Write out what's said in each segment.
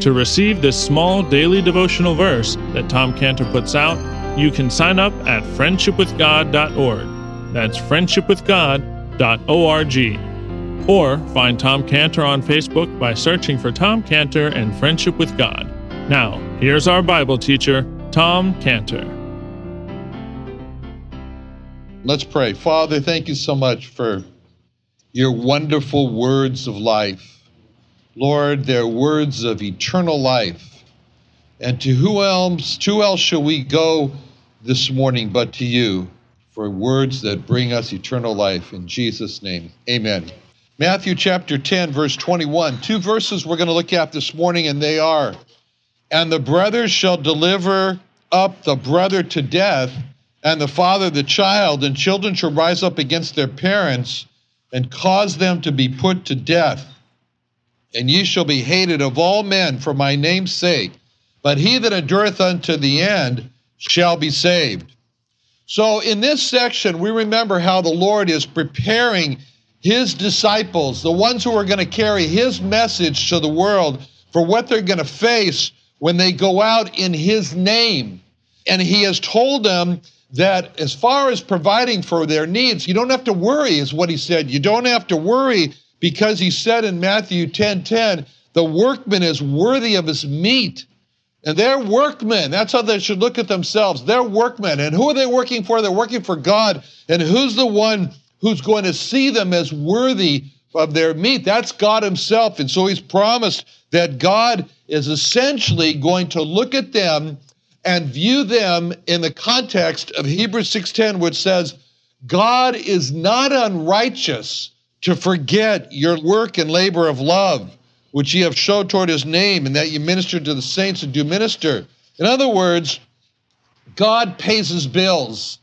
To receive this small daily devotional verse that Tom Cantor puts out, you can sign up at friendshipwithgod.org. That's friendshipwithgod.org. Or find Tom Cantor on Facebook by searching for Tom Cantor and Friendship with God. Now, here's our Bible teacher, Tom Cantor. Let's pray. Father, thank you so much for your wonderful words of life. Lord, they're words of eternal life. And to who else shall we go this morning but to you for words that bring us eternal life? In Jesus' name, amen. Matthew chapter 10, verse 21. Two verses we're going to look at this morning, and they are, "And the brother shall deliver up the brother to death, and the father the child, and children shall rise up against their parents, and cause them to be put to death. And ye shall be hated of all men for my name's sake, but he that endureth unto the end shall be saved." So in this section, we remember how the Lord is preparing his disciples, the ones who are going to carry his message to the world, for what they're going to face when they go out in his name. And he has told them that as far as providing for their needs, you don't have to worry, is what he said. You don't have to worry, because he said in Matthew 10:10, the workman is worthy of his meat. And they're workmen. That's how they should look at themselves. They're workmen. And who are they working for? They're working for God. And who's the one who's going to see them as worthy of their meat? That's God himself. And so he's promised that God is essentially going to look at them and view them in the context of Hebrews 6:10, which says, "God is not unrighteous to forget your work and labor of love, which ye have showed toward his name, and that ye ministered to the saints and do minister." In other words, God pays his bills.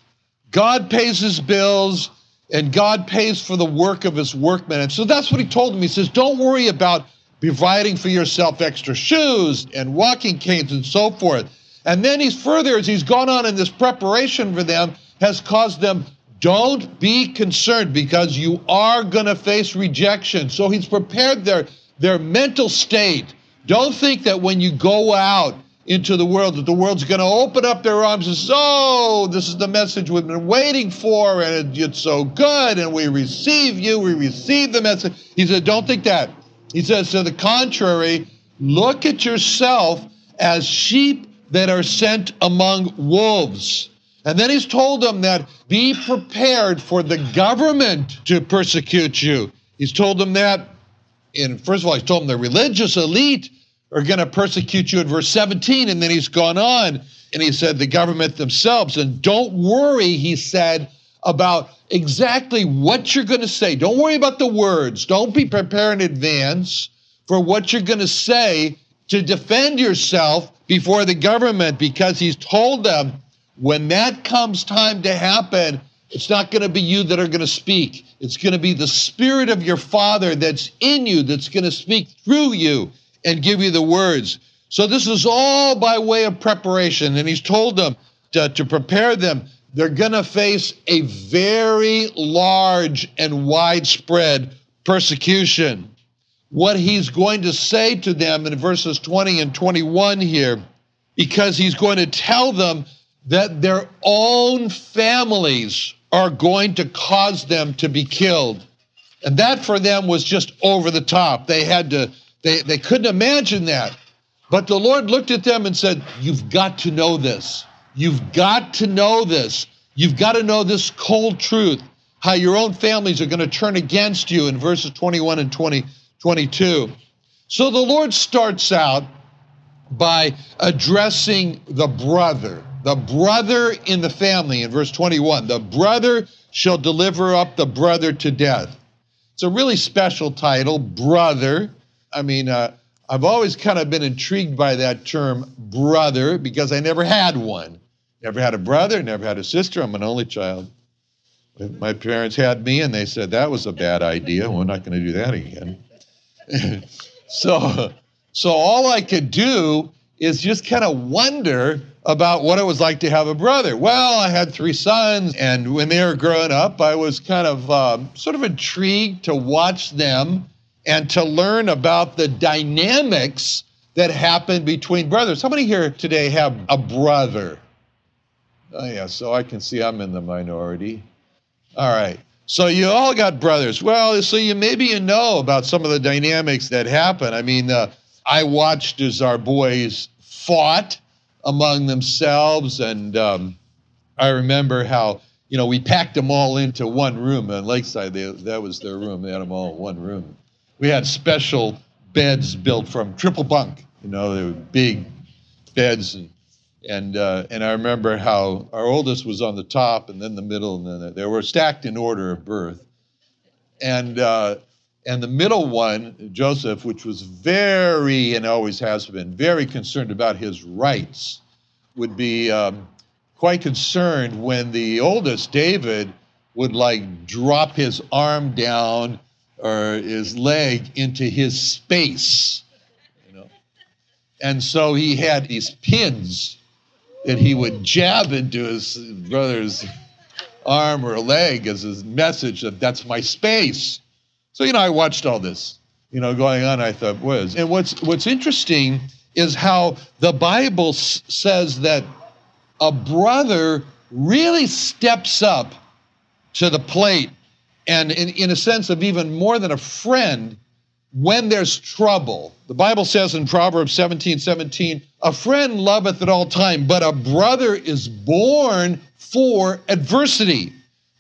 God pays his bills, and God pays for the work of his workmen. And so that's what he told him. He says, don't worry about providing for yourself extra shoes and walking canes and so forth. And then he's further, as he's gone on in this preparation for them, has caused them, don't be concerned, because you are going to face rejection. So he's prepared their mental state. Don't think that when you go out into the world, that the world's going to open up their arms and say, "Oh, this is the message we've been waiting for, and it's so good, and we receive you, we receive the message." He said, don't think that. He says, to the contrary, look at yourself as sheep that are sent among wolves. And then he's told them that be prepared for the government to persecute you. He's told them that, and first of all, he's told them the religious elite are going to persecute you in verse 17. And then he's gone on and he said the government themselves. And don't worry, he said, about exactly what you're going to say. Don't worry about the words. Don't be prepared in advance for what you're going to say to defend yourself before the government, because he's told them when that comes time to happen, it's not going to be you that are going to speak. It's going to be the Spirit of your Father that's in you that's going to speak through you and give you the words. So this is all by way of preparation. And he's told them to prepare them. they're going to face a very large and widespread persecution. What he's going to say to them in verses 20 and 21 here, because he's going to tell them that their own families are going to cause them to be killed. And that for them was just over the top. They couldn't imagine that. But the Lord looked at them and said, you've got to know this. You've got to know this. You've got to know this cold truth, how your own families are going to turn against you in verses 21 and 22. So the Lord starts out by addressing the brother in the family in verse 21. The brother shall deliver up the brother to death. It's a really special title, brother. I mean, I've always kind of been intrigued by that term, brother, because I never had one. Never had a brother, never had a sister. I'm an only child. My parents had me, and they said, that was a bad idea. We're not going to do that again. So all I could do is just kind of wonder about what it was like to have a brother. Well, I had three sons, and when they were growing up, I was kind of sort of intrigued to watch them and to learn about the dynamics that happen between brothers. How many here today have a brother? Oh, yeah, so I can see I'm in the minority. All right, so you all got brothers. Well, so maybe you know about some of the dynamics that happen. I mean, I watched as our boys fought among themselves, and I remember how, you know, we packed them all into one room in Lakeside. That was their room. They had them all in one room. We had special beds built from triple bunk. You know, they were big beds, and I remember how our oldest was on the top, and then the middle, and then they were stacked in order of birth, and the middle one, Joseph, which was very, and always has been, very concerned about his rights, would be quite concerned when the oldest, David, would like drop his arm down or his leg into his space, you know. And so he had these pins that he would jab into his brother's arm or leg as his message that that's my space. So, you know, I watched all this, you know, going on, I thought, was. And what's interesting is how the Bible says that a brother really steps up to the plate, and in a sense of even more than a friend, when there's trouble. The Bible says in Proverbs 17:17, a friend loveth at all time, but a brother is born for adversity.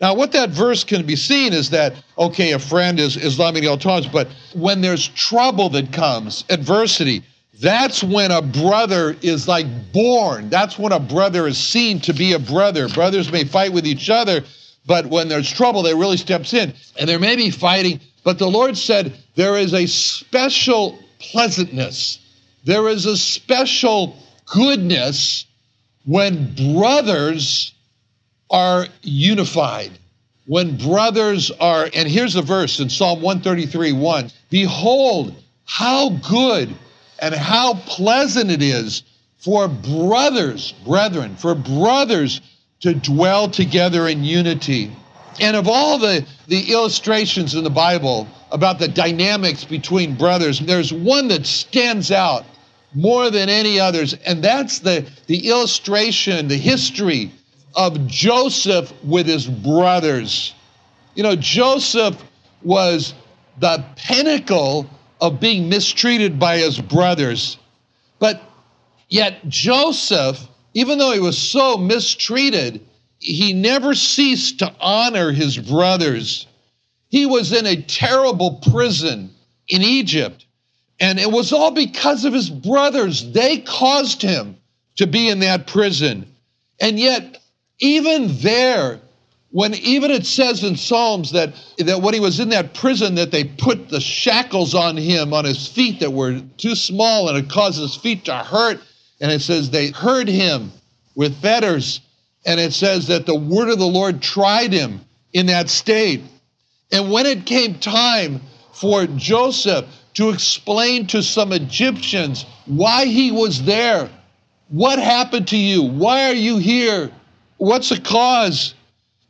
Now, what that verse can be seen is that, okay, a friend is loving at all times, but when there's trouble that comes, adversity, that's when a brother is like born. That's when a brother is seen to be a brother. Brothers may fight with each other, but when there's trouble, they really steps in. And there may be fighting, but the Lord said there is a special pleasantness. There is a special goodness when brothers are unified, when brothers are, and here's the verse in Psalm 133:1, behold, how good and how pleasant it is for brothers to dwell together in unity. And of all the illustrations in the Bible about the dynamics between brothers, there's one that stands out more than any others, and that's the illustration, the history of Joseph with his brothers. You know, Joseph was the pinnacle of being mistreated by his brothers. But yet Joseph, even though he was so mistreated, he never ceased to honor his brothers. He was in a terrible prison in Egypt, and it was all because of his brothers. They caused him to be in that prison. And yet, even there, when even it says in Psalms that when he was in that prison that they put the shackles on him, on his feet that were too small, and it caused his feet to hurt. And it says they hurt him with fetters. And it says that the word of the Lord tried him in that state. And when it came time for Joseph to explain to some Egyptians why he was there, what happened to you? Why are you here? What's the cause?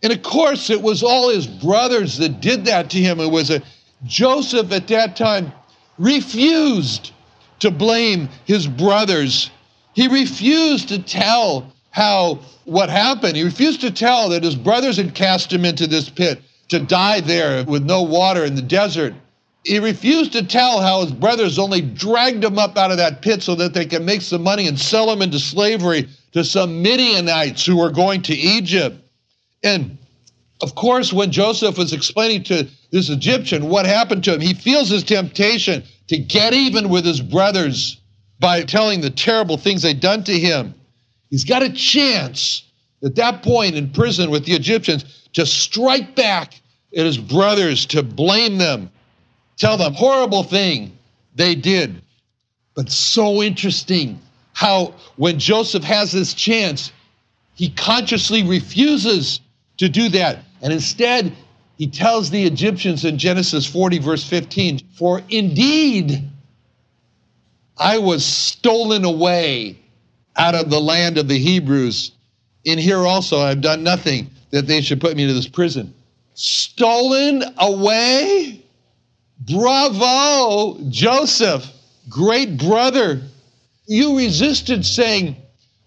And of course, it was all his brothers that did that to him. It was Joseph at that time refused to blame his brothers. He refused to tell what happened. He refused to tell that his brothers had cast him into this pit to die there with no water in the desert. He refused to tell how his brothers only dragged him up out of that pit so that they could make some money and sell him into slavery to some Midianites who were going to Egypt. And of course, when Joseph was explaining to this Egyptian what happened to him, he feels his temptation to get even with his brothers by telling the terrible things they'd done to him. He's got a chance at that point in prison with the Egyptians to strike back at his brothers, to blame them, tell them horrible thing they did. But so interesting how when Joseph has this chance, he consciously refuses to do that. And instead, he tells the Egyptians in Genesis 40, verse 15, "For indeed, I was stolen away out of the land of the Hebrews. And here also I have done nothing that they should put me into this prison." Stolen away? Bravo, Joseph, great brother. You resisted saying,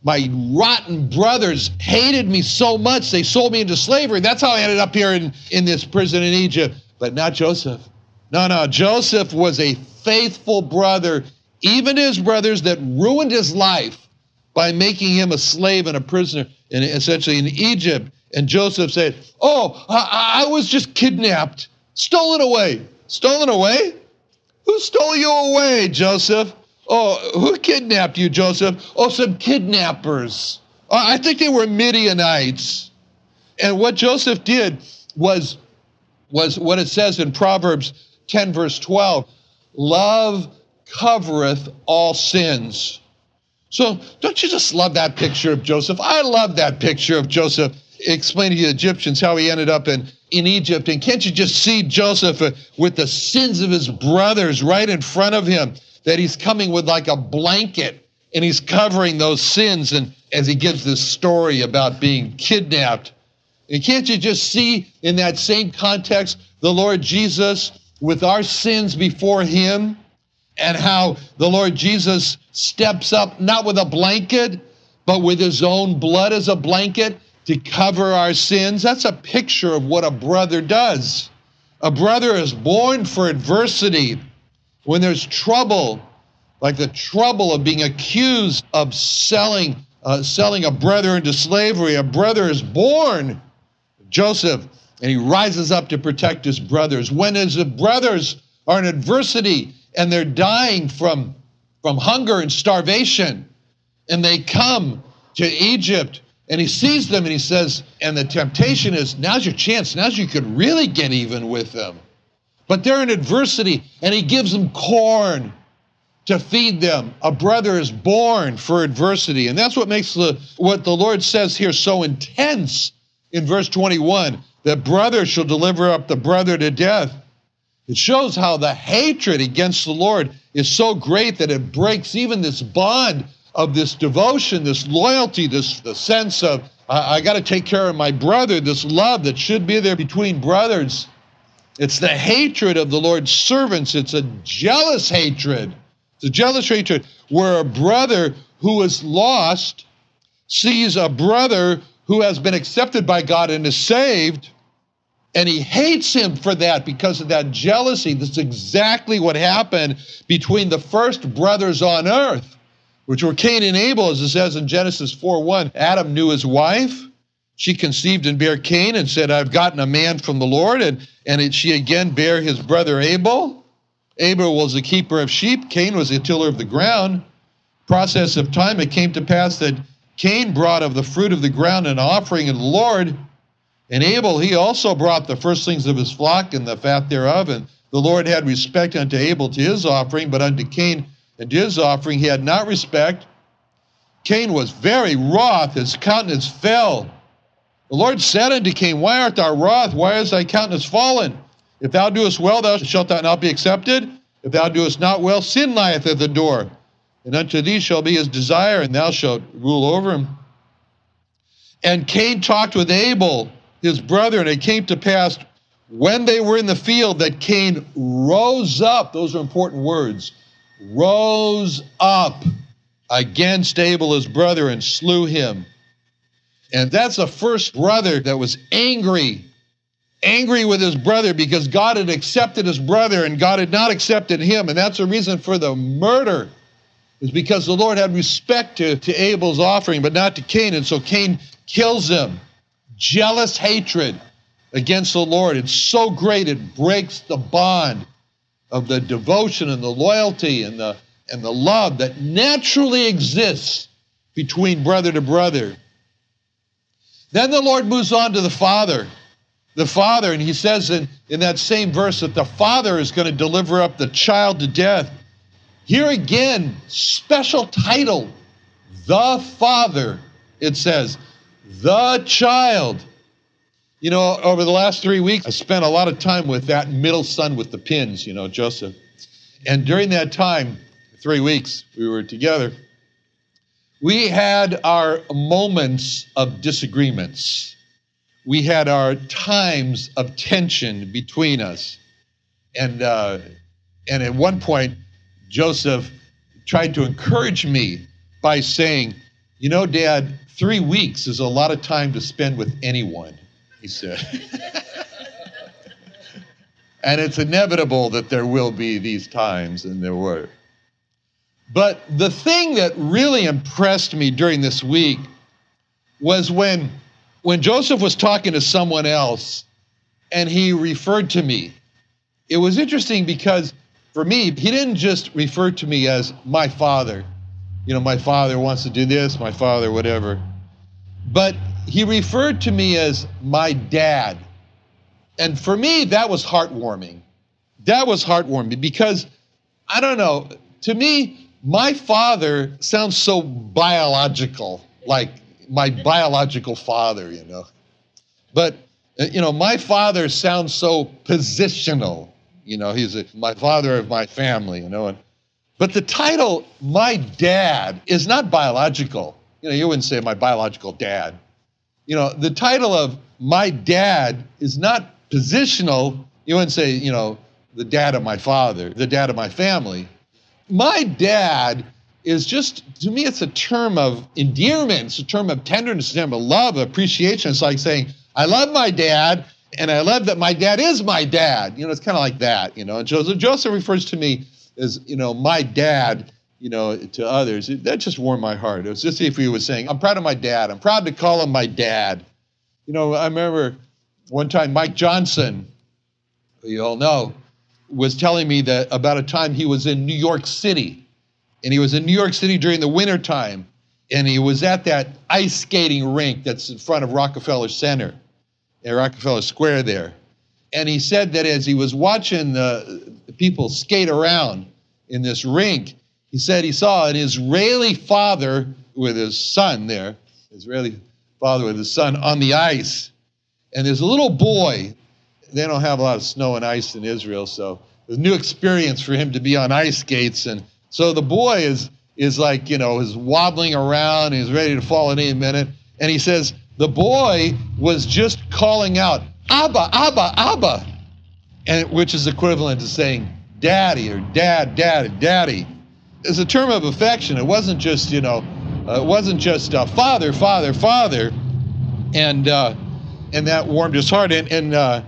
"My rotten brothers hated me so much, they sold me into slavery. That's how I ended up here in this prison in Egypt." But not Joseph. No, Joseph was a faithful brother, even to his brothers that ruined his life by making him a slave and a prisoner, and essentially in Egypt. And Joseph said, "Oh, I was just kidnapped, stolen away." Stolen away? Who stole you away, Joseph? "Oh, who kidnapped you, Joseph?" "Oh, some kidnappers. I think they were Midianites." And what Joseph did was what it says in Proverbs 10, verse 12, "Love covereth all sins." So don't you just love that picture of Joseph? I love that picture of Joseph explaining to the Egyptians how he ended up in Egypt. And can't you just see Joseph with the sins of his brothers right in front of him? That he's coming with like a blanket and he's covering those sins, and as he gives this story about being kidnapped. And can't you just see in that same context the Lord Jesus with our sins before him, and how the Lord Jesus steps up not with a blanket but with his own blood as a blanket to cover our sins? That's a picture of what a brother does. A brother is born for adversity. When there's trouble, like the trouble of being accused of selling a brother into slavery, a brother is born, Joseph, and he rises up to protect his brothers. When his brothers are in adversity and they're dying from hunger and starvation, and they come to Egypt, and he sees them and he says, and the temptation is, now's your chance, now's you could really get even with them. But they're in adversity, and he gives them corn to feed them. A brother is born for adversity, and that's what makes what the Lord says here so intense in verse 21, that brother shall deliver up the brother to death. It shows how the hatred against the Lord is so great that it breaks even this bond of this devotion, this loyalty, the sense of, I got to take care of my brother, this love that should be there between brothers. It's the hatred of the Lord's servants. It's a jealous hatred. It's a jealous hatred where a brother who is lost sees a brother who has been accepted by God and is saved, and he hates him for that because of that jealousy. That's exactly what happened between the first brothers on earth, which were Cain and Abel, as it says in Genesis 4:1. Adam knew his wife. She conceived and bare Cain and said, "I've gotten a man from the Lord." And she again bare his brother Abel. Abel was the keeper of sheep. Cain was the tiller of the ground. Process of time, it came to pass that Cain brought of the fruit of the ground an offering of the Lord. And Abel, he also brought the firstlings of his flock and the fat thereof. And the Lord had respect unto Abel to his offering, but unto Cain and his offering he had not respect. Cain was very wroth. His countenance fell. The Lord said unto Cain, "Why art thou wroth? Why is thy countenance fallen? If thou doest well, thou shalt not be accepted. If thou doest not well, sin lieth at the door. And unto thee shall be his desire, and thou shalt rule over him." And Cain talked with Abel, his brother, and it came to pass when they were in the field that Cain rose up, those are important words, rose up against Abel, his brother, and slew him. And that's the first brother that was angry with his brother because God had accepted his brother and God had not accepted him. And that's the reason for the murder, is because the Lord had respect to Abel's offering, but not to Cain. And so Cain kills him. Jealous hatred against the Lord. It's so great it breaks the bond of the devotion and the loyalty and the love that naturally exists between brother to brother. Then the Lord moves on to the father. The father, and he says in that same verse that the father is going to deliver up the child to death. Here again, special title, the father, it says, the child. You know, over the last 3 weeks, I spent a lot of time with that middle son with the pins, Joseph. And during that time, 3 weeks, we were together, we had our moments of disagreements. We had our times of tension between us. And at one point, Joseph tried to encourage me by saying, Dad, 3 weeks is a lot of time to spend with anyone, he said. And it's inevitable that there will be these times, and there were. But the thing that really impressed me during this week was when Joseph was talking to someone else and he referred to me. It was interesting because for me, he didn't just refer to me as my father. My father wants to do this, my father, whatever. But he referred to me as my dad. And for me, that was heartwarming. That was heartwarming because, I don't know, to me, my father sounds so biological, like my biological father, But, my father sounds so positional. He's my father of my family, But the title, my dad, is not biological. You wouldn't say my biological dad. The title of my dad is not positional. You wouldn't say, the dad of my father, the dad of my family. My dad is just, to me, it's a term of endearment. It's a term of tenderness, a term of love, appreciation. It's like saying, I love my dad, and I love that my dad is my dad. It's kind of like that, And Joseph refers to me as, my dad, to others. That just warmed my heart. It was just if he was saying, I'm proud of my dad. I'm proud to call him my dad. I remember one time Mike Johnson, who you all know, was telling me that about a time he was in New York City. And he was in New York City during the wintertime. And he was at that ice skating rink that's in front of Rockefeller Center, at Rockefeller Square there. And he said that as he was watching the people skate around in this rink, he said he saw an Israeli father with his son there, on the ice. And there's a little boy. They don't have a lot of snow and ice in Israel, so it was a new experience for him to be on ice skates. And so the boy is like, is wobbling around, and he's ready to fall at any minute. And he says, the boy was just calling out, Abba, Abba, Abba, and which is equivalent to saying daddy or dad, dad, daddy. It's a term of affection. It wasn't just, father, father, father. And that warmed his heart. And I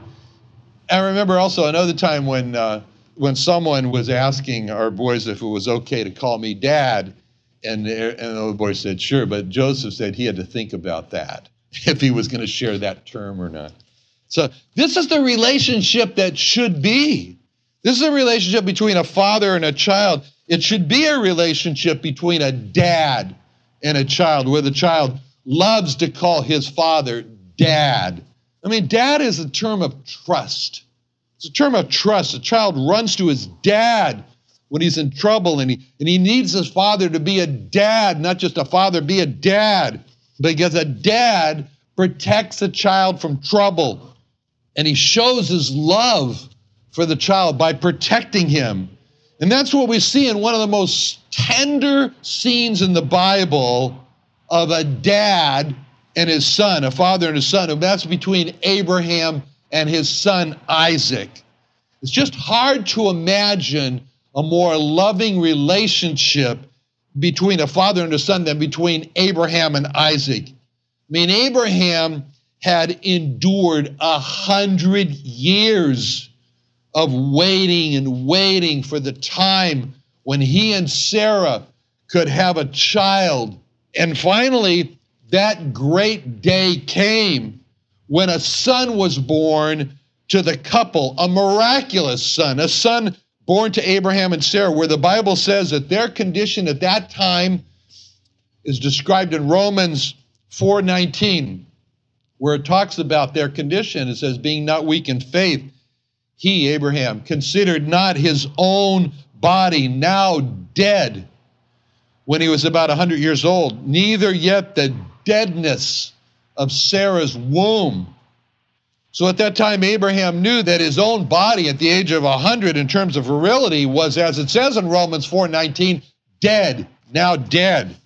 remember also another time when someone was asking our boys if it was okay to call me dad. And the old boy said, sure. But Joseph said he had to think about that, if he was going to share that term or not. So this is the relationship that should be. This is a relationship between a father and a child. It should be a relationship between a dad and a child, where the child loves to call his father dad. Dad is a term of trust. It's a term of trust. A child runs to his dad when he's in trouble, and he needs his father to be a dad, not just a father, be a dad, because a dad protects a child from trouble. And he shows his love for the child by protecting him. And that's what we see in one of the most tender scenes in the Bible of a dad and his son, a father and a son, and that's between Abraham and his son Isaac. It's just hard to imagine a more loving relationship between a father and a son than between Abraham and Isaac. I mean, Abraham had endured 100 years of waiting and waiting for the time when he and Sarah could have a child. And finally, that great day came when a son was born to the couple, a miraculous son, a son born to Abraham and Sarah, where the Bible says that their condition at that time is described in Romans 4:19, where it talks about their condition. It says, being not weak in faith, he, Abraham, considered not his own body now dead when he was about 100 years old, neither yet the deadness of Sarah's womb. So at that time, Abraham knew that his own body at the age of 100 in terms of virility was, as it says in Romans 4:19, dead, now dead.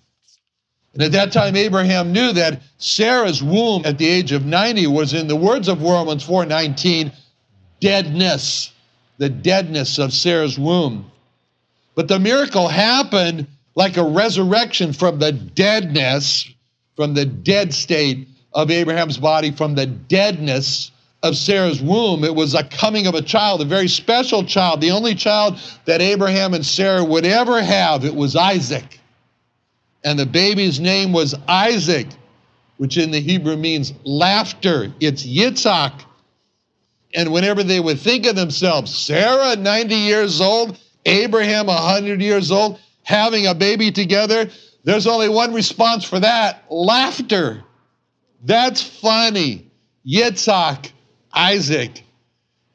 And at that time, Abraham knew that Sarah's womb at the age of 90 was, in the words of Romans 4:19, deadness, the deadness of Sarah's womb. But the miracle happened like a resurrection from the deadness, from the dead state of Abraham's body, from the deadness of Sarah's womb. It was a coming of a child, a very special child, the only child that Abraham and Sarah would ever have. It was Isaac. And the baby's name was Isaac, which in the Hebrew means laughter. It's Yitzhak. And whenever they would think of themselves, Sarah, 90 years old, Abraham, 100 years old, having a baby together, there's only one response for that: laughter. That's funny. Yitzhak, Isaac.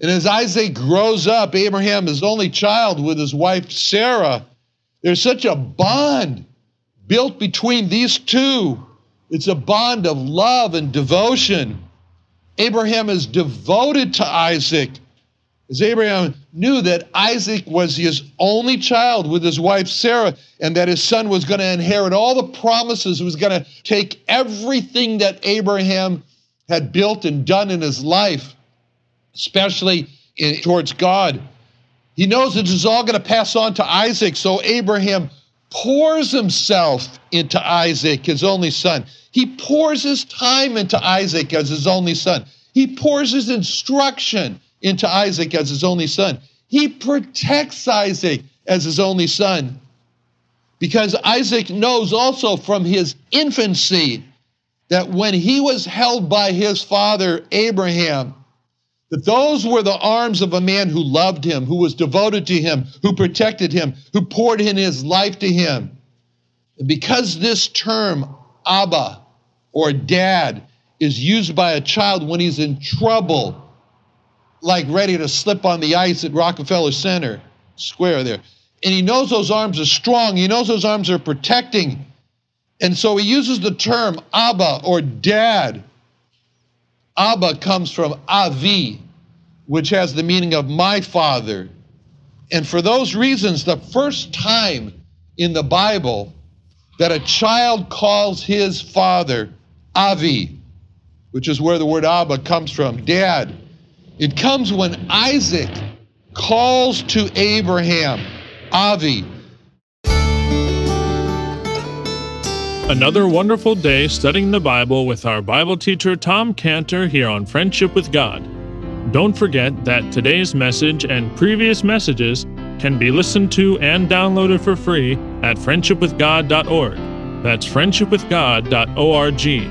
And as Isaac grows up, Abraham, his only child, with his wife Sarah, there's such a bond built between these two. It's a bond of love and devotion. Abraham is devoted to Isaac, as Abraham knew that Isaac was his only child with his wife Sarah, and that his son was going to inherit all the promises, was going to take everything that Abraham had built and done in his life, especially towards God. He knows that this is all going to pass on to Isaac, so Abraham pours himself into Isaac, his only son. He pours his time into Isaac as his only son. He pours his instruction into Isaac as his only son. He protects Isaac as his only son, because Isaac knows also from his infancy that when he was held by his father Abraham, that those were the arms of a man who loved him, who was devoted to him, who protected him, who poured in his life to him. And because this term, Abba or dad, is used by a child when he's in trouble, like ready to slip on the ice at Rockefeller Center Square there. And he knows those arms are strong. He knows those arms are protecting. And so he uses the term Abba or dad. Abba comes from Avi, which has the meaning of my father. And for those reasons, the first time in the Bible that a child calls his father Avi, which is where the word Abba comes from, dad, it comes when Isaac calls to Abraham, Avi. Another wonderful day studying the Bible with our Bible teacher, Tom Cantor, here on Friendship with God. Don't forget that today's message and previous messages can be listened to and downloaded for free at friendshipwithgod.org. That's friendshipwithgod.org.